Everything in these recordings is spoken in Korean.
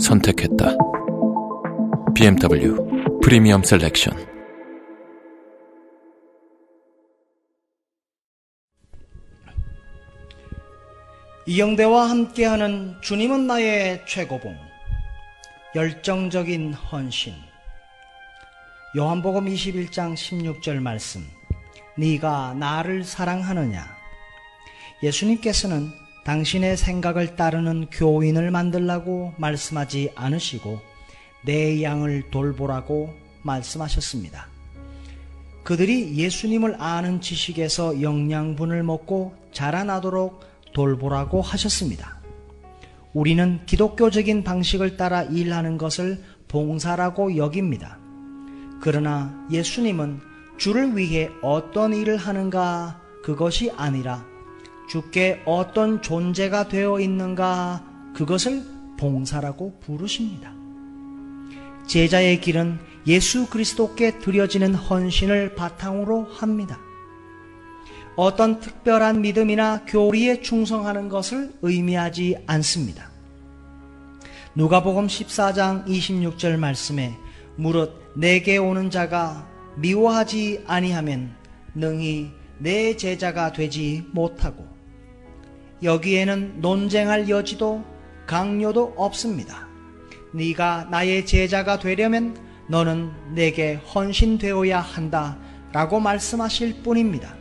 선택했다. BMW 프리미엄 셀렉션. 이영대와 함께하는 주님은 나의 최고봉. 열정적인 헌신. 요한복음 21장 16절 말씀. 네가 나를 사랑하느냐. 예수님께서는 당신의 생각을 따르는 교인을 만들라고 말씀하지 않으시고 내 양을 돌보라고 말씀하셨습니다. 그들이 예수님을 아는 지식에서 영양분을 먹고 자라나도록 돌보라고 하셨습니다. 우리는 기독교적인 방식을 따라 일하는 것을 봉사라고 여깁니다. 그러나 예수님은 주를 위해 어떤 일을 하는가 그것이 아니라 주께 어떤 존재가 되어 있는가 그것을 봉사라고 부르십니다. 제자의 길은 예수 그리스도께 드려지는 헌신을 바탕으로 합니다. 어떤 특별한 믿음이나 교리에 충성하는 것을 의미하지 않습니다. 누가복음 14장 26절 말씀에 무릇 내게 오는 자가 미워하지 아니하면 능히 내 제자가 되지 못하고, 여기에는 논쟁할 여지도 강요도 없습니다. 네가 나의 제자가 되려면 너는 내게 헌신되어야 한다 라고 말씀하실 뿐입니다.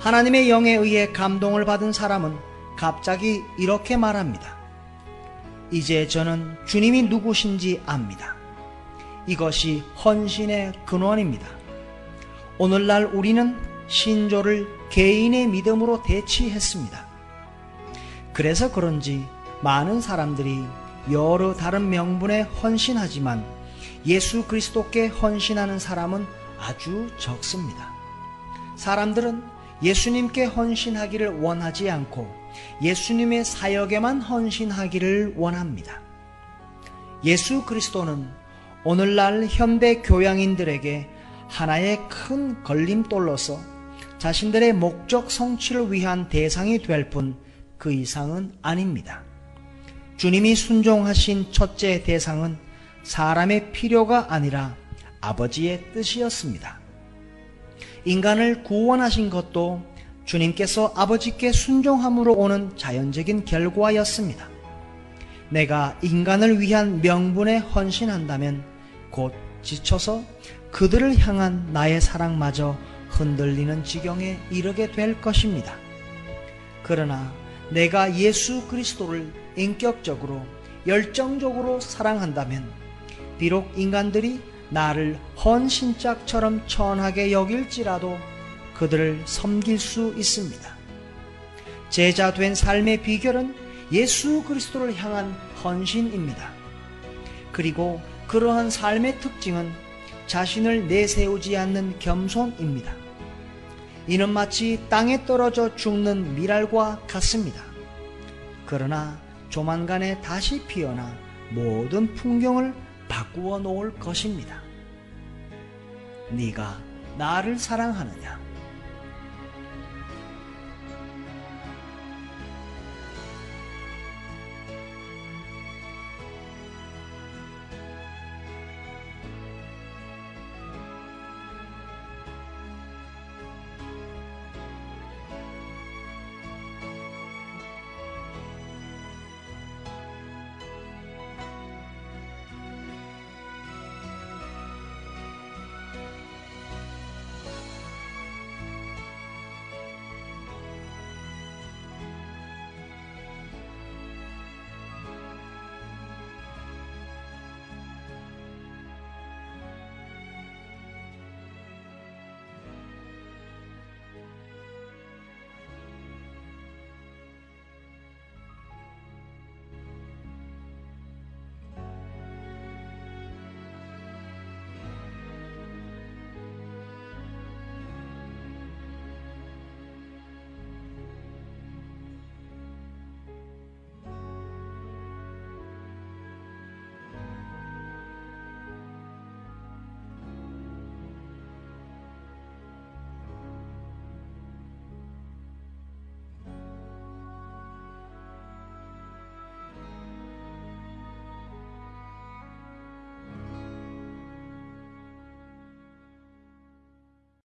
하나님의 영에 의해 감동을 받은 사람은 갑자기 이렇게 말합니다. 이제 저는 주님이 누구신지 압니다. 이것이 헌신의 근원입니다. 오늘날 우리는 신조를 개인의 믿음으로 대치했습니다. 그래서 그런지 많은 사람들이 여러 다른 명분에 헌신하지만 예수 그리스도께 헌신하는 사람은 아주 적습니다. 사람들은 예수님께 헌신하기를 원하지 않고 예수님의 사역에만 헌신하기를 원합니다. 예수 그리스도는 오늘날 현대 교양인들에게 하나의 큰 걸림돌로서 자신들의 목적 성취를 위한 대상이 될 뿐 그 이상은 아닙니다. 주님이 순종하신 첫째 대상은 사람의 필요가 아니라 아버지의 뜻이었습니다. 인간을 구원하신 것도 주님께서 아버지께 순종함으로 오는 자연적인 결과였습니다. 내가 인간을 위한 명분에 헌신한다면 곧 지쳐서 그들을 향한 나의 사랑마저 흔들리는 지경에 이르게 될 것입니다. 그러나 내가 예수 그리스도를 인격적으로 열정적으로 사랑한다면 비록 인간들이 나를 헌신짝처럼 천하게 여길지라도 그들을 섬길 수 있습니다. 제자 된 삶의 비결은 예수 그리스도를 향한 헌신입니다. 그리고 그러한 삶의 특징은 자신을 내세우지 않는 겸손입니다. 이는 마치 땅에 떨어져 죽는 미랄과 같습니다. 그러나 조만간에 다시 피어나 모든 풍경을 바꾸어 놓을 것입니다. 네가 나를 사랑하느냐?